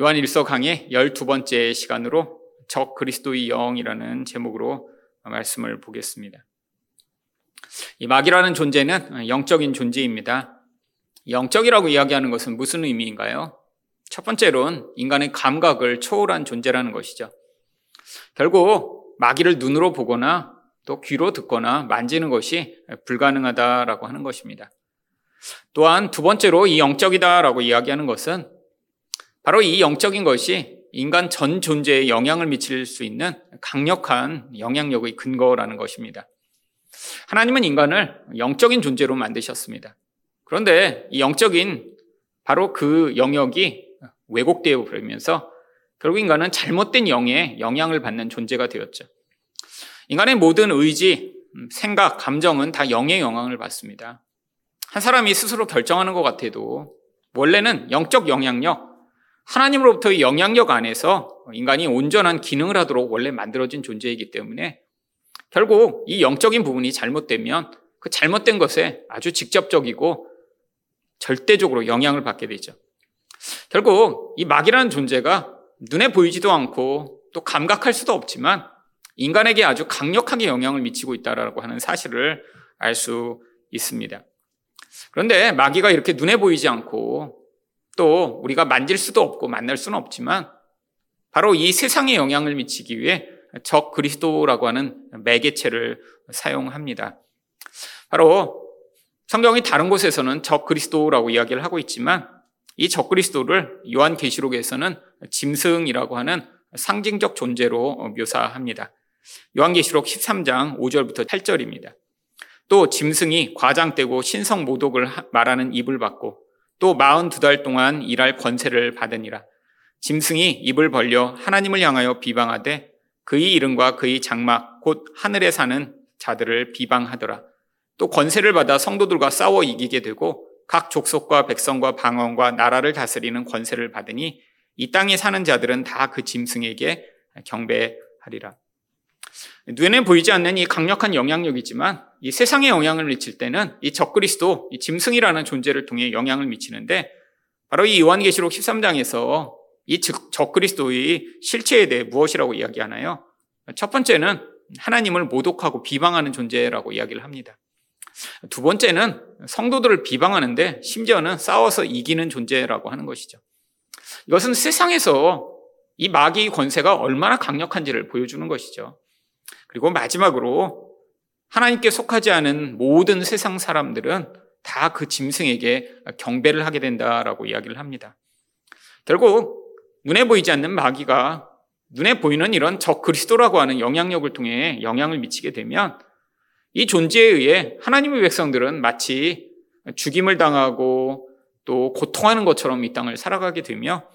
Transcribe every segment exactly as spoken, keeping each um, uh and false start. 요한 일서 강의 열두 번째 시간으로 적 그리스도의 영이라는 제목으로 말씀을 보겠습니다. 이 마귀라는 존재는 영적인 존재입니다. 영적이라고 이야기하는 것은 무슨 의미인가요? 첫 번째로는 인간의 감각을 초월한 존재라는 것이죠. 결국 마귀를 눈으로 보거나 또 귀로 듣거나 만지는 것이 불가능하다라고 하는 것입니다. 또한 두 번째로 이 영적이다라고 이야기하는 것은 바로 이 영적인 것이 인간 전 존재에 영향을 미칠 수 있는 강력한 영향력의 근거라는 것입니다. 하나님은 인간을 영적인 존재로 만드셨습니다. 그런데 이 영적인 바로 그 영역이 왜곡되어 버리면서 결국 인간은 잘못된 영에 영향을 받는 존재가 되었죠. 인간의 모든 의지, 생각, 감정은 다 영의 영향을 받습니다. 한 사람이 스스로 결정하는 것 같아도 원래는 영적 영향력, 하나님으로부터의 영향력 안에서 인간이 온전한 기능을 하도록 원래 만들어진 존재이기 때문에 결국 이 영적인 부분이 잘못되면 그 잘못된 것에 아주 직접적이고 절대적으로 영향을 받게 되죠. 결국 이 마귀라는 존재가 눈에 보이지도 않고 또 감각할 수도 없지만 인간에게 아주 강력하게 영향을 미치고 있다라고 하는 사실을 알 수 있습니다. 그런데 마귀가 이렇게 눈에 보이지 않고 또 우리가 만질 수도 없고 만날 수는 없지만 바로 이 세상에 영향을 미치기 위해 적 그리스도라고 하는 매개체를 사용합니다. 바로 성경이 다른 곳에서는 적 그리스도라고 이야기를 하고 있지만 이 적 그리스도를 요한계시록에서는 짐승이라고 하는 상징적 존재로 묘사합니다. 요한계시록 십삼 장 오 절부터 팔 절입니다. 또 짐승이 과장되고 신성 모독을 말하는 입을 받고 또 사십이 달 동안 일할 권세를 받으니라. 짐승이 입을 벌려 하나님을 향하여 비방하되 그의 이름과 그의 장막 곧 하늘에 사는 자들을 비방하더라. 또 권세를 받아 성도들과 싸워 이기게 되고 각 족속과 백성과 방언과 나라를 다스리는 권세를 받으니 이 땅에 사는 자들은 다 그 짐승에게 경배하리라. 눈에 보이지 않는 이 강력한 영향력이지만 이 세상에 영향을 미칠 때는 이 적그리스도, 이 짐승이라는 존재를 통해 영향을 미치는데 바로 이 요한계시록 십삼 장에서 이 적그리스도의 실체에 대해 무엇이라고 이야기하나요? 첫 번째는 하나님을 모독하고 비방하는 존재라고 이야기를 합니다. 두 번째는 성도들을 비방하는데 심지어는 싸워서 이기는 존재라고 하는 것이죠. 이것은 세상에서 이 마귀의 권세가 얼마나 강력한지를 보여주는 것이죠. 그리고 마지막으로 하나님께 속하지 않은 모든 세상 사람들은 다 그 짐승에게 경배를 하게 된다라고 이야기를 합니다. 결국 눈에 보이지 않는 마귀가 눈에 보이는 이런 적 그리스도라고 하는 영향력을 통해 영향을 미치게 되면 이 존재에 의해 하나님의 백성들은 마치 죽임을 당하고 또 고통하는 것처럼 이 땅을 살아가게 되며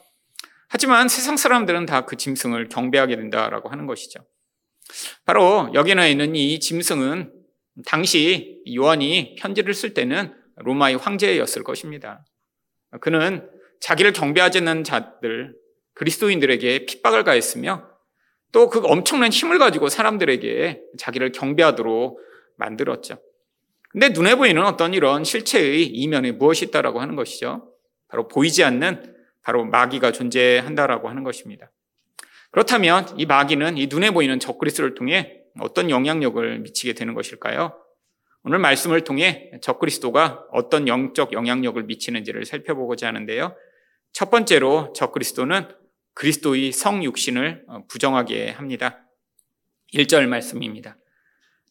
하지만 세상 사람들은 다 그 짐승을 경배하게 된다라고 하는 것이죠. 바로 여기 나 있는 이 짐승은 당시 요한이 편지를 쓸 때는 로마의 황제였을 것입니다. 그는 자기를 경배하지 않는 자들, 그리스도인들에게 핍박을 가했으며 또 그 엄청난 힘을 가지고 사람들에게 자기를 경배하도록 만들었죠. 근데 눈에 보이는 어떤 이런 실체의 이면에 무엇이 있다라고 하는 것이죠. 바로 보이지 않는 바로 마귀가 존재한다라고 하는 것입니다. 그렇다면 이 마귀는 이 눈에 보이는 적그리스도를 통해 어떤 영향력을 미치게 되는 것일까요? 오늘 말씀을 통해 적그리스도가 어떤 영적 영향력을 미치는지를 살펴보고자 하는데요. 첫 번째로 적그리스도는 그리스도의 성육신을 부정하게 합니다. 일 절 말씀입니다.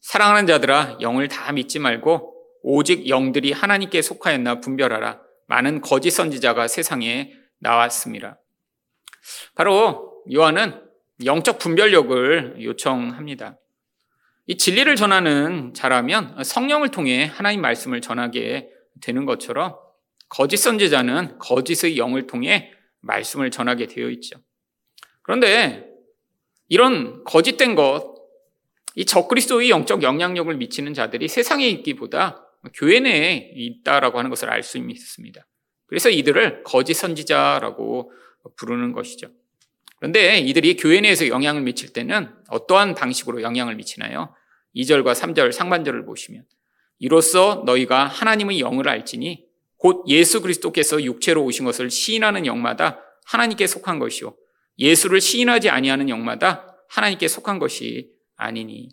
사랑하는 자들아 영을 다 믿지 말고 오직 영들이 하나님께 속하였나 분별하라. 많은 거짓 선지자가 세상에 나왔습니다. 바로 요한은 영적 분별력을 요청합니다. 이 진리를 전하는 자라면 성령을 통해 하나님 말씀을 전하게 되는 것처럼 거짓 선지자는 거짓의 영을 통해 말씀을 전하게 되어 있죠. 그런데 이런 거짓된 것, 이 적그리스도의 영적 영향력을 미치는 자들이 세상에 있기보다 교회 내에 있다라고 하는 것을 알 수 있습니다. 그래서 이들을 거짓 선지자라고 부르는 것이죠. 그런데 이들이 교회 내에서 영향을 미칠 때는 어떠한 방식으로 영향을 미치나요? 이 절과 삼 절 상반절을 보시면 이로써 너희가 하나님의 영을 알지니 곧 예수 그리스도께서 육체로 오신 것을 시인하는 영마다 하나님께 속한 것이요 예수를 시인하지 아니하는 영마다 하나님께 속한 것이 아니니.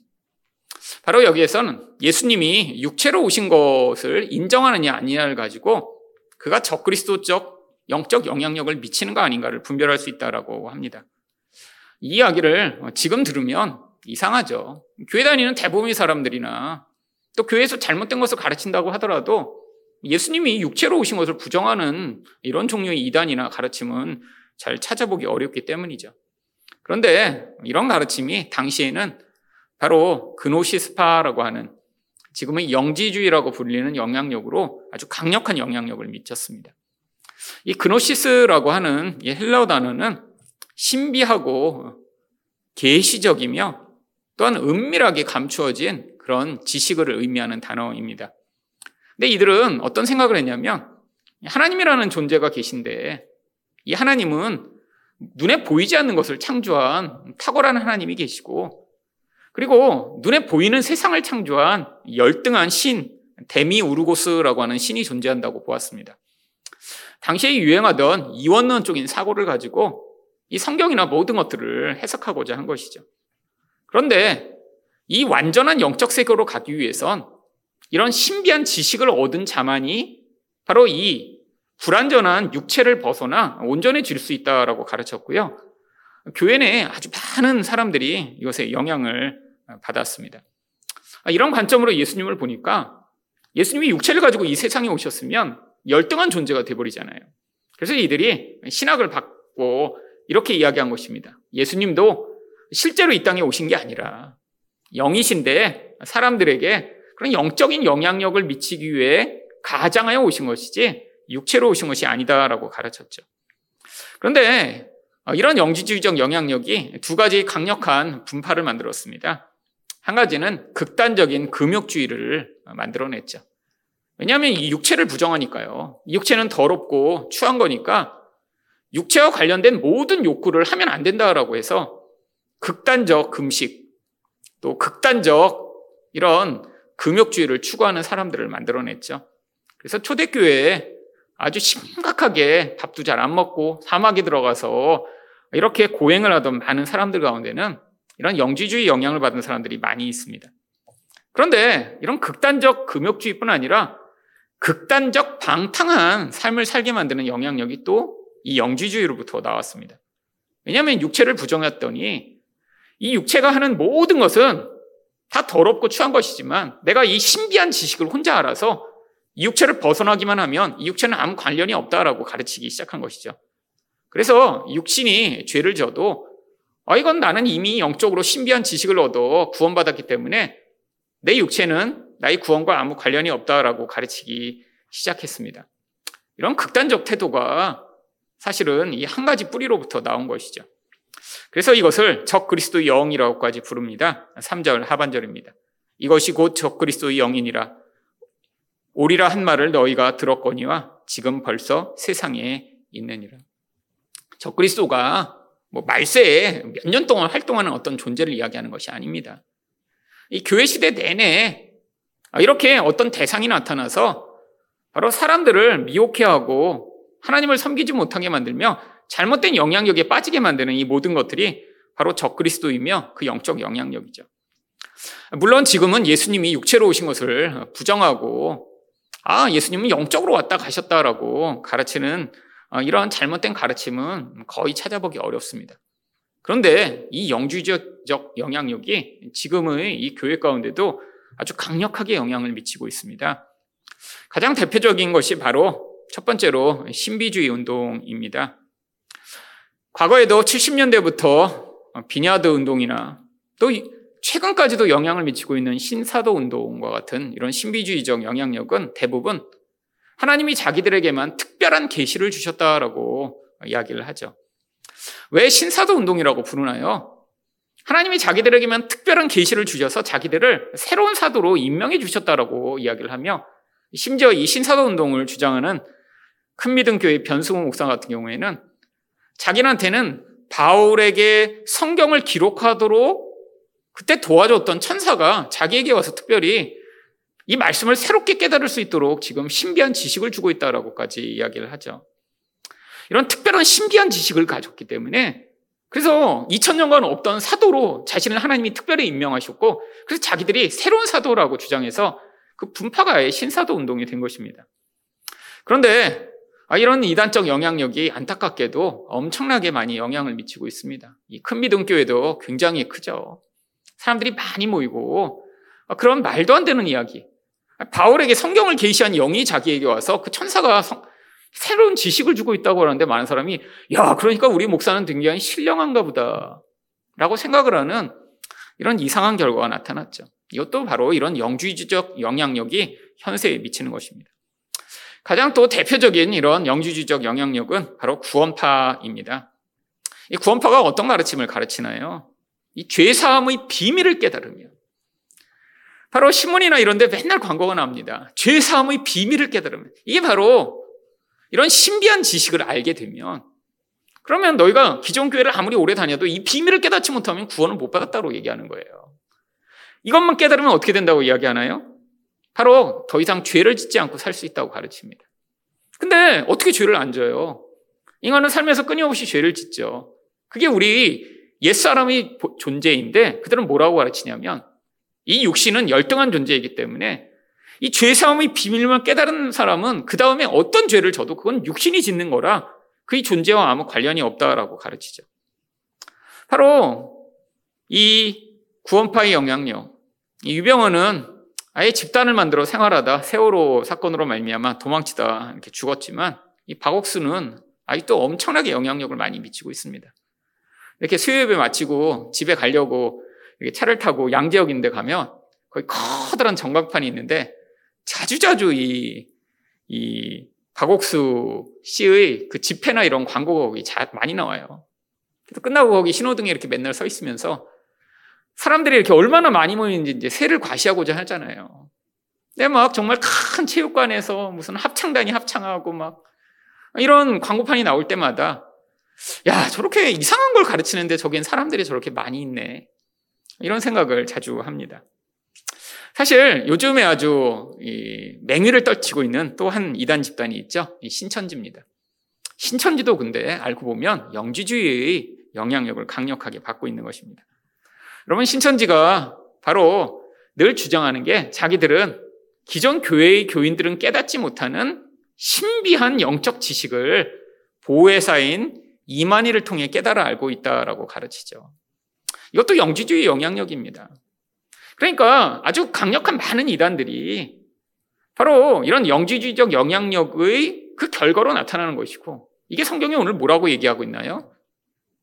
바로 여기에서는 예수님이 육체로 오신 것을 인정하느냐 아니냐를 가지고 그가 적그리스도적 영적 영향력을 미치는 거 아닌가를 분별할 수 있다라고 합니다. 이 이야기를 지금 들으면 이상하죠. 교회 다니는 대부분의 사람들이나 또 교회에서 잘못된 것을 가르친다고 하더라도 예수님이 육체로 오신 것을 부정하는 이런 종류의 이단이나 가르침은 잘 찾아보기 어렵기 때문이죠. 그런데 이런 가르침이 당시에는 바로 그노시스파라고 하는 지금은 영지주의라고 불리는 영향력으로 아주 강력한 영향력을 미쳤습니다. 이 그노시스라고 하는 이 헬라어 단어는 신비하고 계시적이며 또한 은밀하게 감추어진 그런 지식을 의미하는 단어입니다. 근데 이들은 어떤 생각을 했냐면 하나님이라는 존재가 계신데 이 하나님은 눈에 보이지 않는 것을 창조한 탁월한 하나님이 계시고 그리고 눈에 보이는 세상을 창조한 열등한 신, 데미우르고스라고 하는 신이 존재한다고 보았습니다. 당시에 유행하던 이원론적인 사고를 가지고 이 성경이나 모든 것들을 해석하고자 한 것이죠. 그런데 이 완전한 영적 세계로 가기 위해선 이런 신비한 지식을 얻은 자만이 바로 이 불완전한 육체를 벗어나 온전해질 수 있다라고 가르쳤고요. 교회 내에 아주 많은 사람들이 이것에 영향을 받았습니다. 이런 관점으로 예수님을 보니까 예수님이 육체를 가지고 이 세상에 오셨으면 열등한 존재가 돼버리잖아요. 그래서 이들이 신학을 받고 이렇게 이야기한 것입니다. 예수님도 실제로 이 땅에 오신 게 아니라 영이신데 사람들에게 그런 영적인 영향력을 미치기 위해 가장하여 오신 것이지 육체로 오신 것이 아니다라고 가르쳤죠. 그런데 이런 영지주의적 영향력이 두 가지 강력한 분파를 만들었습니다. 한 가지는 극단적인 금욕주의를 만들어냈죠. 왜냐하면 이 육체를 부정하니까요. 이 육체는 더럽고 추한 거니까 육체와 관련된 모든 욕구를 하면 안 된다라고 해서 극단적 금식, 또 극단적 이런 금욕주의를 추구하는 사람들을 만들어냈죠. 그래서 초대교회에 아주 심각하게 밥도 잘 안 먹고 사막에 들어가서 이렇게 고행을 하던 많은 사람들 가운데는 이런 영지주의 영향을 받은 사람들이 많이 있습니다. 그런데 이런 극단적 금욕주의뿐 아니라 극단적 방탕한 삶을 살게 만드는 영향력이 또 이 영지주의로부터 나왔습니다. 왜냐하면 육체를 부정했더니 이 육체가 하는 모든 것은 다 더럽고 추한 것이지만 내가 이 신비한 지식을 혼자 알아서 이 육체를 벗어나기만 하면 이 육체는 아무 관련이 없다라고 가르치기 시작한 것이죠. 그래서 육신이 죄를 져도 아 이건 나는 이미 영적으로 신비한 지식을 얻어 구원받았기 때문에 내 육체는 나의 구원과 아무 관련이 없다라고 가르치기 시작했습니다. 이런 극단적 태도가 사실은 이 한 가지 뿌리로부터 나온 것이죠. 그래서 이것을 적그리스도의 영이라고까지 부릅니다. 삼 절 하반절입니다. 이것이 곧 적그리스도의 영이니라. 오리라 한 말을 너희가 들었거니와 지금 벌써 세상에 있느니라. 적그리스도가 뭐 말세에 몇 년 동안 활동하는 어떤 존재를 이야기하는 것이 아닙니다. 이 교회 시대 내내 이렇게 어떤 대상이 나타나서 바로 사람들을 미혹해하고 하나님을 섬기지 못하게 만들며 잘못된 영향력에 빠지게 만드는 이 모든 것들이 바로 적그리스도이며 그 영적 영향력이죠. 물론 지금은 예수님이 육체로 오신 것을 부정하고 아 예수님은 영적으로 왔다 가셨다라고 가르치는 이러한 잘못된 가르침은 거의 찾아보기 어렵습니다. 그런데 이 영주의적 영향력이 지금의 이 교회 가운데도 아주 강력하게 영향을 미치고 있습니다. 가장 대표적인 것이 바로 첫 번째로 신비주의 운동입니다. 과거에도 칠십 년대부터 빈야드 운동이나 또 최근까지도 영향을 미치고 있는 신사도 운동과 같은 이런 신비주의적 영향력은 대부분 하나님이 자기들에게만 특별한 계시를 주셨다라고 이야기를 하죠. 왜 신사도 운동이라고 부르나요? 하나님이 자기들에게만 특별한 계시를 주셔서 자기들을 새로운 사도로 임명해 주셨다라고 이야기를 하며 심지어 이 신사도 운동을 주장하는 큰미등교회 변승훈 목사 같은 경우에는 자기한테는 바울에게 성경을 기록하도록 그때 도와줬던 천사가 자기에게 와서 특별히 이 말씀을 새롭게 깨달을 수 있도록 지금 신비한 지식을 주고 있다라고까지 이야기를 하죠. 이런 특별한 신비한 지식을 가졌기 때문에, 그래서 이천 년간 없던 사도로 자신을 하나님이 특별히 임명하셨고, 그래서 자기들이 새로운 사도라고 주장해서 그 분파가 아예 신사도 운동이 된 것입니다. 그런데 이런 이단적 영향력이 안타깝게도 엄청나게 많이 영향을 미치고 있습니다. 이 큰 믿음교회도 굉장히 크죠. 사람들이 많이 모이고 그런 말도 안 되는 이야기, 바울에게 성경을 계시한 영이 자기에게 와서 그 천사가 성, 새로운 지식을 주고 있다고 하는데 많은 사람이 야 그러니까 우리 목사는 굉장히 신령한가 보다 라고 생각을 하는 이런 이상한 결과가 나타났죠. 이것도 바로 이런 영주의적 영향력이 현세에 미치는 것입니다. 가장 또 대표적인 이런 영주주의적 영향력은 바로 구원파입니다. 이 구원파가 어떤 가르침을 가르치나요? 이 죄사함의 비밀을 깨달으며, 바로 신문이나 이런 데 맨날 광고가 납니다. 죄사함의 비밀을 깨달으며, 이게 바로 이런 신비한 지식을 알게 되면, 그러면 너희가 기존 교회를 아무리 오래 다녀도 이 비밀을 깨닫지 못하면 구원을 못 받았다고 얘기하는 거예요. 이것만 깨달으면 어떻게 된다고 이야기하나요? 바로 더 이상 죄를 짓지 않고 살 수 있다고 가르칩니다. 근데 어떻게 죄를 안 져요? 인간은 삶에서 끊임없이 죄를 짓죠. 그게 우리 옛사람의 존재인데 그들은 뭐라고 가르치냐면 이 육신은 열등한 존재이기 때문에 이 죄사함의 비밀만 깨달은 사람은 그 다음에 어떤 죄를 져도 그건 육신이 짓는 거라 그의 존재와 아무 관련이 없다라고 가르치죠. 바로 이 구원파의 영향력, 이 유병헌은 아예 집단을 만들어 생활하다 세월호 사건으로 말미암아 도망치다 이렇게 죽었지만 이 박옥수는 아직도 엄청나게 영향력을 많이 미치고 있습니다. 이렇게 수요예배 마치고 집에 가려고 이렇게 차를 타고 양재역인데 가면 거의 커다란 전광판이 있는데 자주자주 이, 이 박옥수 씨의 그 집회나 이런 광고가 거기 많이 나와요. 그래서 끝나고 거기 신호등에 이렇게 맨날 서 있으면서 사람들이 이렇게 얼마나 많이 모이는지 이제 세를 과시하고자 하잖아요. 근데 막 정말 큰 체육관에서 무슨 합창단이 합창하고 막 이런 광고판이 나올 때마다 야, 저렇게 이상한 걸 가르치는데 저긴 사람들이 저렇게 많이 있네. 이런 생각을 자주 합니다. 사실 요즘에 아주 이 맹위를 떨치고 있는 또 한 이단 집단이 있죠. 이 신천지입니다. 신천지도 근데 알고 보면 영지주의의 영향력을 강력하게 받고 있는 것입니다. 여러분, 신천지가 바로 늘 주장하는 게 자기들은 기존 교회의 교인들은 깨닫지 못하는 신비한 영적 지식을 보혜사인 이만희를 통해 깨달아 알고 있다라고 가르치죠. 이것도 영지주의 영향력입니다. 그러니까 아주 강력한 많은 이단들이 바로 이런 영지주의적 영향력의 그 결과로 나타나는 것이고, 이게 성경이 오늘 뭐라고 얘기하고 있나요?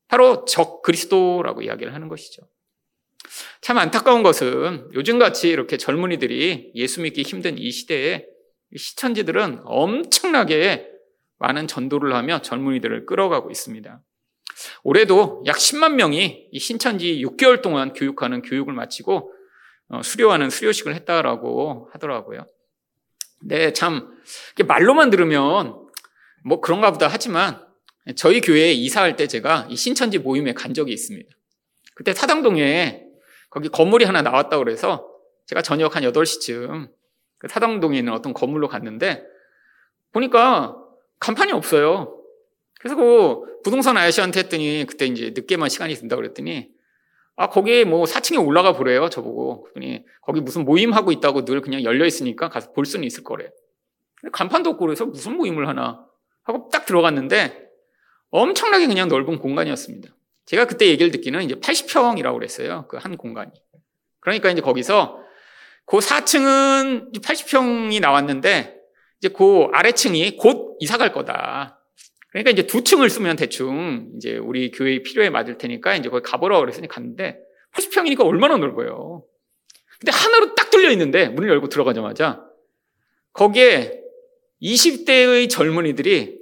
바로 적 그리스도라고 이야기를 하는 것이죠. 참 안타까운 것은 요즘같이 이렇게 젊은이들이 예수 믿기 힘든 이 시대에 신천지들은 엄청나게 많은 전도를 하며 젊은이들을 끌어가고 있습니다. 올해도 약 십만 명이 이 신천지 육 개월 동안 교육하는 교육을 마치고 수료하는 수료식을 했다라고 하더라고요. 근데 참 말로만 들으면 뭐 그런가 보다 하지만 저희 교회에 이사할 때 제가 이 신천지 모임에 간 적이 있습니다. 그때 사당동에 거기 건물이 하나 나왔다고 그래서 제가 저녁 한 여덟 시쯤 그 사당동에 있는 어떤 건물로 갔는데 보니까 간판이 없어요. 그래서 그 부동산 아저씨한테 했더니 그때 이제 늦게만 시간이 든다고 그랬더니 아, 거기 뭐 사 층에 올라가 보래요. 저보고. 그랬더니 거기 무슨 모임하고 있다고 늘 그냥 열려 있으니까 가서 볼 수는 있을 거래. 근데 간판도 없고 그래서 무슨 모임을 하나 하고 딱 들어갔는데 엄청나게 그냥 넓은 공간이었습니다. 제가 그때 얘기를 듣기는 이제 팔십 평이라고 그랬어요. 그 한 공간이. 그러니까 이제 거기서 그 사 층은 팔십 평이 나왔는데 이제 그 아래층이 곧 이사 갈 거다. 그러니까 이제 두 층을 쓰면 대충 이제 우리 교회에 필요에 맞을 테니까 이제 거기 가보라고 그랬으니 갔는데 팔십 평이니까 얼마나 넓어요. 근데 하나로 딱 뚫려 있는데 문을 열고 들어가자마자 거기에 이십 대의 젊은이들이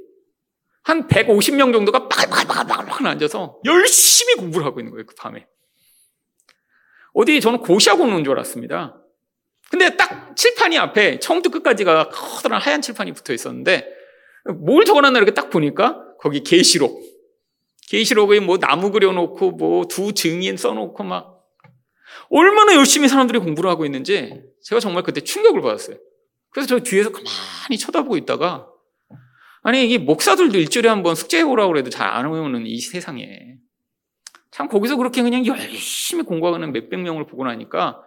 한 백오십 명 정도가 바글바글바글바글 앉아서 열심히 공부를 하고 있는 거예요, 그 밤에. 어디 저는 고시학원 온 줄 알았습니다. 근데 딱 칠판이 앞에 처음부터 끝까지가 커다란 하얀 칠판이 붙어 있었는데 뭘 적어놨나 이렇게 딱 보니까 거기 계시록. 계시록에 뭐 나무 그려놓고 뭐 두 증인 써놓고 막 얼마나 열심히 사람들이 공부를 하고 있는지 제가 정말 그때 충격을 받았어요. 그래서 저 뒤에서 가만히 쳐다보고 있다가 아니 이게 목사들도 일주일에 한번 숙제해보라고 해도 잘 안 외우는 이 세상에 참 거기서 그렇게 그냥 열심히 공부하는 몇백 명을 보고 나니까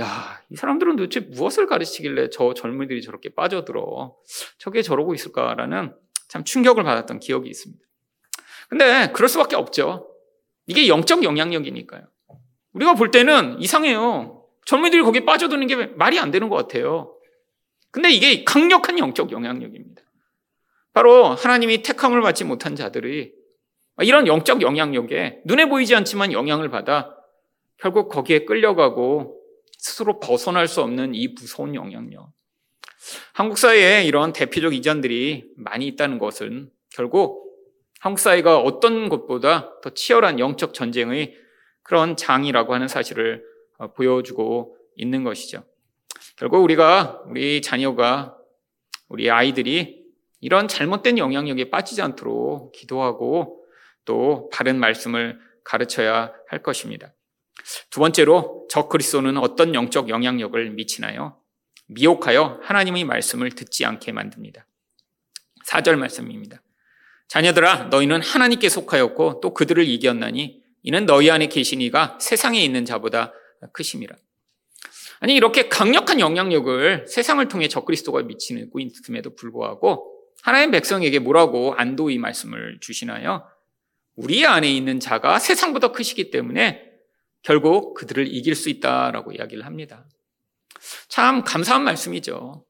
야, 이 사람들은 도대체 무엇을 가르치길래 저 젊은이들이 저렇게 빠져들어 저게 저러고 있을까라는 참 충격을 받았던 기억이 있습니다. 근데 그럴 수밖에 없죠. 이게 영적 영향력이니까요. 우리가 볼 때는 이상해요. 젊은이들이 거기에 빠져드는 게 말이 안 되는 것 같아요. 근데 이게 강력한 영적 영향력입니다. 바로 하나님이 택함을 받지 못한 자들이 이런 영적 영향력에 눈에 보이지 않지만 영향을 받아 결국 거기에 끌려가고 스스로 벗어날 수 없는 이 무서운 영향력. 한국 사회에 이런 대표적 이전들이 많이 있다는 것은 결국 한국 사회가 어떤 것보다 더 치열한 영적 전쟁의 그런 장이라고 하는 사실을 보여주고 있는 것이죠. 결국 우리가, 우리 자녀가, 우리 아이들이 이런 잘못된 영향력에 빠지지 않도록 기도하고 또 바른 말씀을 가르쳐야 할 것입니다. 두 번째로, 적그리스도는 어떤 영적 영향력을 미치나요? 미혹하여 하나님의 말씀을 듣지 않게 만듭니다. 사 절 말씀입니다. 자녀들아, 너희는 하나님께 속하였고 또 그들을 이겼나니 이는 너희 안에 계신 이가 세상에 있는 자보다 크심이라. 아니, 이렇게 강력한 영향력을 세상을 통해 적그리스도가 미치고 있음에도 불구하고 하나님의 백성에게 뭐라고 안도의 말씀을 주시나요? 우리 안에 있는 자가 세상보다 크시기 때문에 결국 그들을 이길 수 있다라고 이야기를 합니다. 참 감사한 말씀이죠.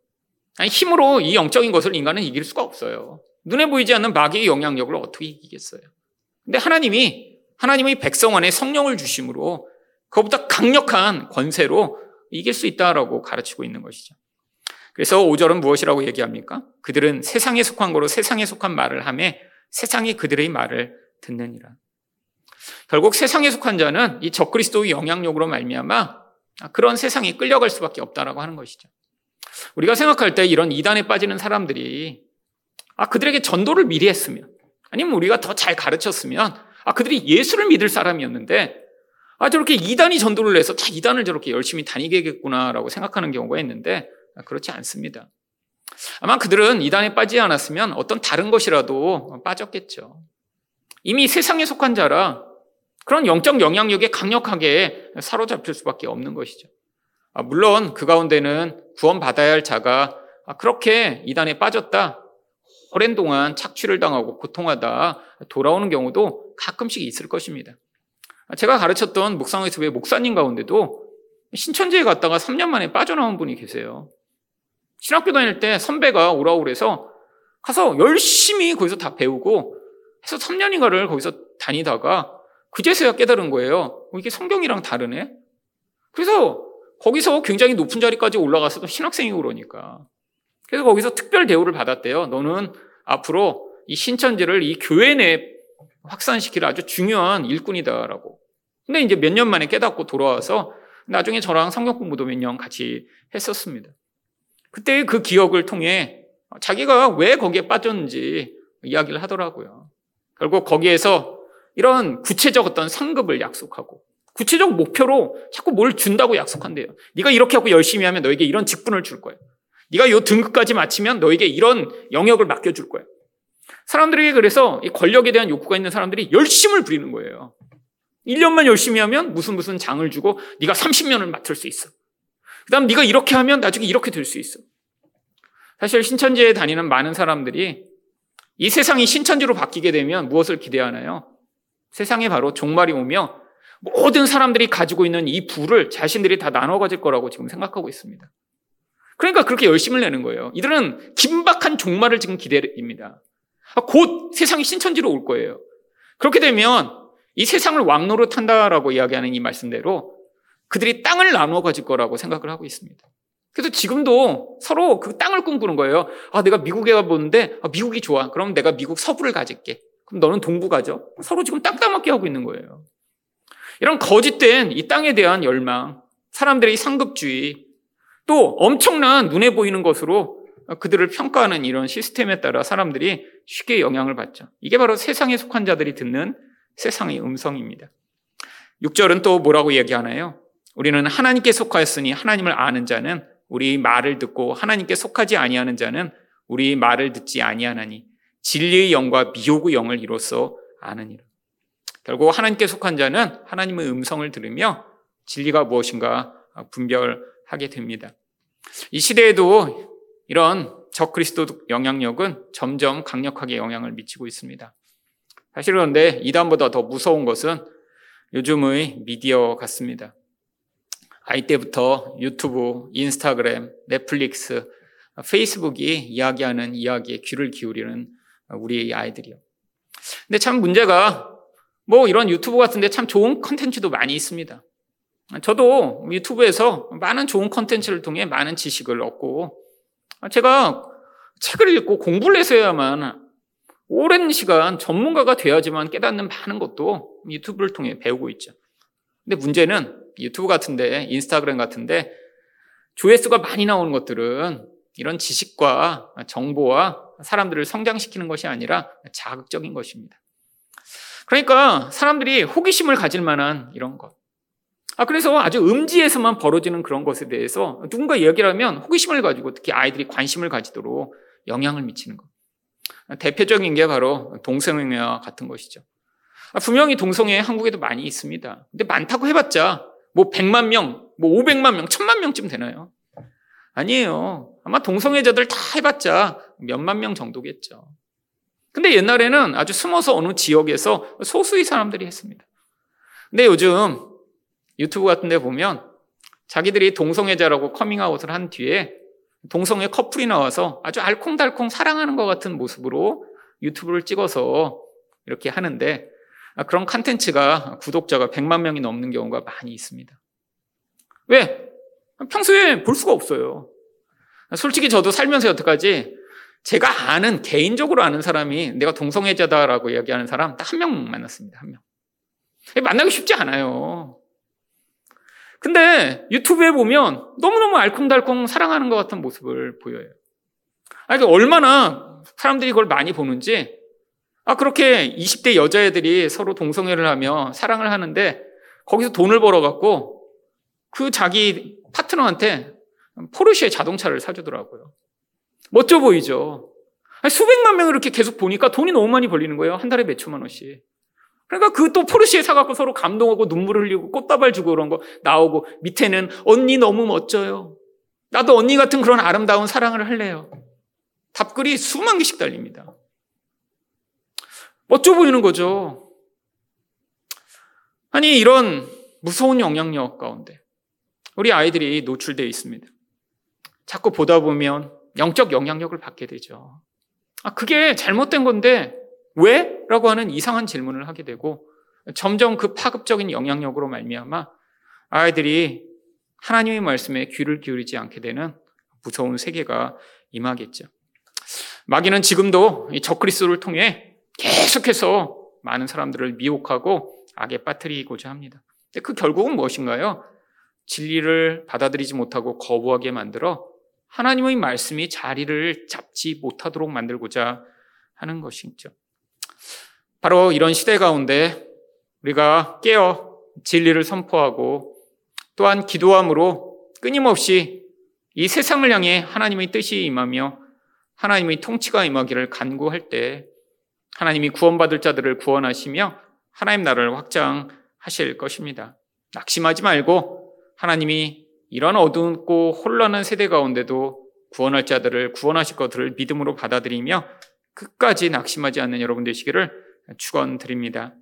아니, 힘으로 이 영적인 것을 인간은 이길 수가 없어요. 눈에 보이지 않는 마귀의 영향력을 어떻게 이기겠어요? 근데 하나님이 하나님의 백성 안에 성령을 주심으로 그것보다 강력한 권세로 이길 수 있다라고 가르치고 있는 것이죠. 그래서 오 절은 무엇이라고 얘기합니까? 그들은 세상에 속한 거로 세상에 속한 말을 하며 세상이 그들의 말을 듣느니라. 결국 세상에 속한 자는 이 적그리스도의 영향력으로 말미암아 그런 세상에 끌려갈 수밖에 없다라고 하는 것이죠. 우리가 생각할 때 이런 이단에 빠지는 사람들이 아 그들에게 전도를 미리 했으면 아니면 우리가 더 잘 가르쳤으면 아 그들이 예수를 믿을 사람이었는데 아 저렇게 이단이 전도를 해서 자 이단을 저렇게 열심히 다니겠구나라고 생각하는 경우가 있는데 아, 그렇지 않습니다. 아마 그들은 이단에 빠지지 않았으면 어떤 다른 것이라도 빠졌겠죠. 이미 세상에 속한 자라 그런 영적 영향력에 강력하게 사로잡힐 수밖에 없는 것이죠. 물론 그 가운데는 구원받아야 할 자가 그렇게 이단에 빠졌다, 오랜 동안 착취를 당하고 고통하다 돌아오는 경우도 가끔씩 있을 것입니다. 제가 가르쳤던 묵상의 숲의 목사님 가운데도 신천지에 갔다가 삼 년 만에 빠져나온 분이 계세요. 신학교 다닐 때 선배가 오라고 그래서 가서 열심히 거기서 다 배우고 해서 삼 년인가를 거기서 다니다가 그제서야 깨달은 거예요. 이게 성경이랑 다르네? 그래서 거기서 굉장히 높은 자리까지 올라가서도 신학생이고 그러니까. 그래서 거기서 특별 대우를 받았대요. 너는 앞으로 이 신천지를 이 교회 내에 확산시킬 아주 중요한 일꾼이다라고. 근데 이제 몇 년 만에 깨닫고 돌아와서 나중에 저랑 성경 공부도 몇 년 같이 했었습니다. 그때 그 기억을 통해 자기가 왜 거기에 빠졌는지 이야기를 하더라고요. 결국 거기에서 이런 구체적 어떤 상급을 약속하고 구체적 목표로 자꾸 뭘 준다고 약속한대요. 네가 이렇게 하고 열심히 하면 너에게 이런 직분을 줄 거야. 네가 요 등급까지 마치면 너에게 이런 영역을 맡겨줄 거야. 사람들에게 그래서 이 권력에 대한 욕구가 있는 사람들이 열심을 부리는 거예요. 일 년만 열심히 하면 무슨 무슨 장을 주고 네가 삼십 년을 맡을 수 있어. 그 다음 네가 이렇게 하면 나중에 이렇게 될 수 있어. 사실 신천지에 다니는 많은 사람들이 이 세상이 신천지로 바뀌게 되면 무엇을 기대하나요? 세상에 바로 종말이 오며 모든 사람들이 가지고 있는 이 부를 자신들이 다 나눠 가질 거라고 지금 생각하고 있습니다. 그러니까 그렇게 열심을 내는 거예요. 이들은 긴박한 종말을 지금 기대입니다. 곧 세상이 신천지로 올 거예요. 그렇게 되면 이 세상을 왕노릇 한다라고 이야기하는 이 말씀대로 그들이 땅을 나눠 가질 거라고 생각을 하고 있습니다. 그래서 지금도 서로 그 땅을 꿈꾸는 거예요. 아, 내가 미국에 가보는데 아, 미국이 좋아. 그럼 내가 미국 서부를 가질게. 그럼 너는 동부 가죠? 서로 지금 땅따먹기 하고 있는 거예요. 이런 거짓된 이 땅에 대한 열망, 사람들의 상급주의, 또 엄청난 눈에 보이는 것으로 그들을 평가하는 이런 시스템에 따라 사람들이 쉽게 영향을 받죠. 이게 바로 세상에 속한 자들이 듣는 세상의 음성입니다. 육 절은 또 뭐라고 얘기하나요? 우리는 하나님께 속하였으니 하나님을 아는 자는 우리 말을 듣고 하나님께 속하지 아니하는 자는 우리 말을 듣지 아니하나니 진리의 영과 미혹의 영을 이로써 아느니라. 결국 하나님께 속한 자는 하나님의 음성을 들으며 진리가 무엇인가 분별하게 됩니다. 이 시대에도 이런 적그리스도 영향력은 점점 강력하게 영향을 미치고 있습니다. 사실 그런데 이단보다 더 무서운 것은 요즘의 미디어 같습니다. 아이 때부터 유튜브, 인스타그램, 넷플릭스, 페이스북이 이야기하는 이야기에 귀를 기울이는 우리 아이들이요. 근데 참 문제가 뭐 이런 유튜브 같은데 참 좋은 콘텐츠도 많이 있습니다. 저도 유튜브에서 많은 좋은 콘텐츠를 통해 많은 지식을 얻고, 제가 책을 읽고 공부를 해서야만 오랜 시간 전문가가 돼야지만 깨닫는 많은 것도 유튜브를 통해 배우고 있죠. 근데 문제는 유튜브 같은데, 인스타그램 같은데 조회수가 많이 나오는 것들은 이런 지식과 정보와 사람들을 성장시키는 것이 아니라 자극적인 것입니다. 그러니까 사람들이 호기심을 가질 만한 이런 것, 아 그래서 아주 음지에서만 벌어지는 그런 것에 대해서 누군가 이야기를 하면 호기심을 가지고 특히 아이들이 관심을 가지도록 영향을 미치는 것. 대표적인 게 바로 동성애와 같은 것이죠. 아, 분명히 동성애 한국에도 많이 있습니다. 근데 많다고 해봤자 뭐 백만 명, 뭐 오백만 명, 천만 명쯤 되나요? 아니에요. 아마 동성애자들 다 해봤자 몇만 명 정도겠죠. 근데 옛날에는 아주 숨어서 어느 지역에서 소수의 사람들이 했습니다. 근데 요즘 유튜브 같은 데 보면 자기들이 동성애자라고 커밍아웃을 한 뒤에 동성애 커플이 나와서 아주 알콩달콩 사랑하는 것 같은 모습으로 유튜브를 찍어서 이렇게 하는데, 그런 컨텐츠가 구독자가 백만 명이 넘는 경우가 많이 있습니다. 왜? 평소에 볼 수가 없어요. 솔직히 저도 살면서 여태까지 제가 아는, 개인적으로 아는 사람이 내가 동성애자다라고 이야기하는 사람 딱 한 명 만났습니다. 한 명. 만나기 쉽지 않아요. 근데 유튜브에 보면 너무너무 알콩달콩 사랑하는 것 같은 모습을 보여요. 아니, 그러니까 얼마나 사람들이 그걸 많이 보는지, 아, 그렇게 이십 대 여자애들이 서로 동성애를 하며 사랑을 하는데 거기서 돈을 벌어갖고 그 자기 파트너한테 포르쉐 자동차를 사주더라고요. 멋져 보이죠? 아니, 수백만 명을 이렇게 계속 보니까 돈이 너무 많이 벌리는 거예요. 한 달에 몇 천만 원씩. 그러니까 그 또 포르쉐 사갖고 서로 감동하고 눈물을 흘리고 꽃다발 주고 그런 거 나오고, 밑에는 언니 너무 멋져요. 나도 언니 같은 그런 아름다운 사랑을 할래요. 답글이 수만 개씩 달립니다. 멋져 보이는 거죠. 아니, 이런 무서운 영향력 가운데 우리 아이들이 노출되어 있습니다. 자꾸 보다 보면 영적 영향력을 받게 되죠. 아, 그게 잘못된 건데 왜? 라고 하는 이상한 질문을 하게 되고, 점점 그 파급적인 영향력으로 말미암아 아이들이 하나님의 말씀에 귀를 기울이지 않게 되는 무서운 세계가 임하겠죠. 마귀는 지금도 이 적그리스도를 통해 계속해서 많은 사람들을 미혹하고 악에 빠뜨리고자 합니다. 근데 그 결국은 무엇인가요? 진리를 받아들이지 못하고 거부하게 만들어 하나님의 말씀이 자리를 잡지 못하도록 만들고자 하는 것이죠. 바로 이런 시대 가운데 우리가 깨어 진리를 선포하고, 또한 기도함으로 끊임없이 이 세상을 향해 하나님의 뜻이 임하며 하나님의 통치가 임하기를 간구할 때 하나님이 구원받을 자들을 구원하시며 하나님 나라를 확장하실 것입니다. 낙심하지 말고 하나님이 이런 어둡고 혼란한 세대 가운데도 구원할 자들을 구원하실 것들을 믿음으로 받아들이며 끝까지 낙심하지 않는 여러분 되시기를 축원드립니다.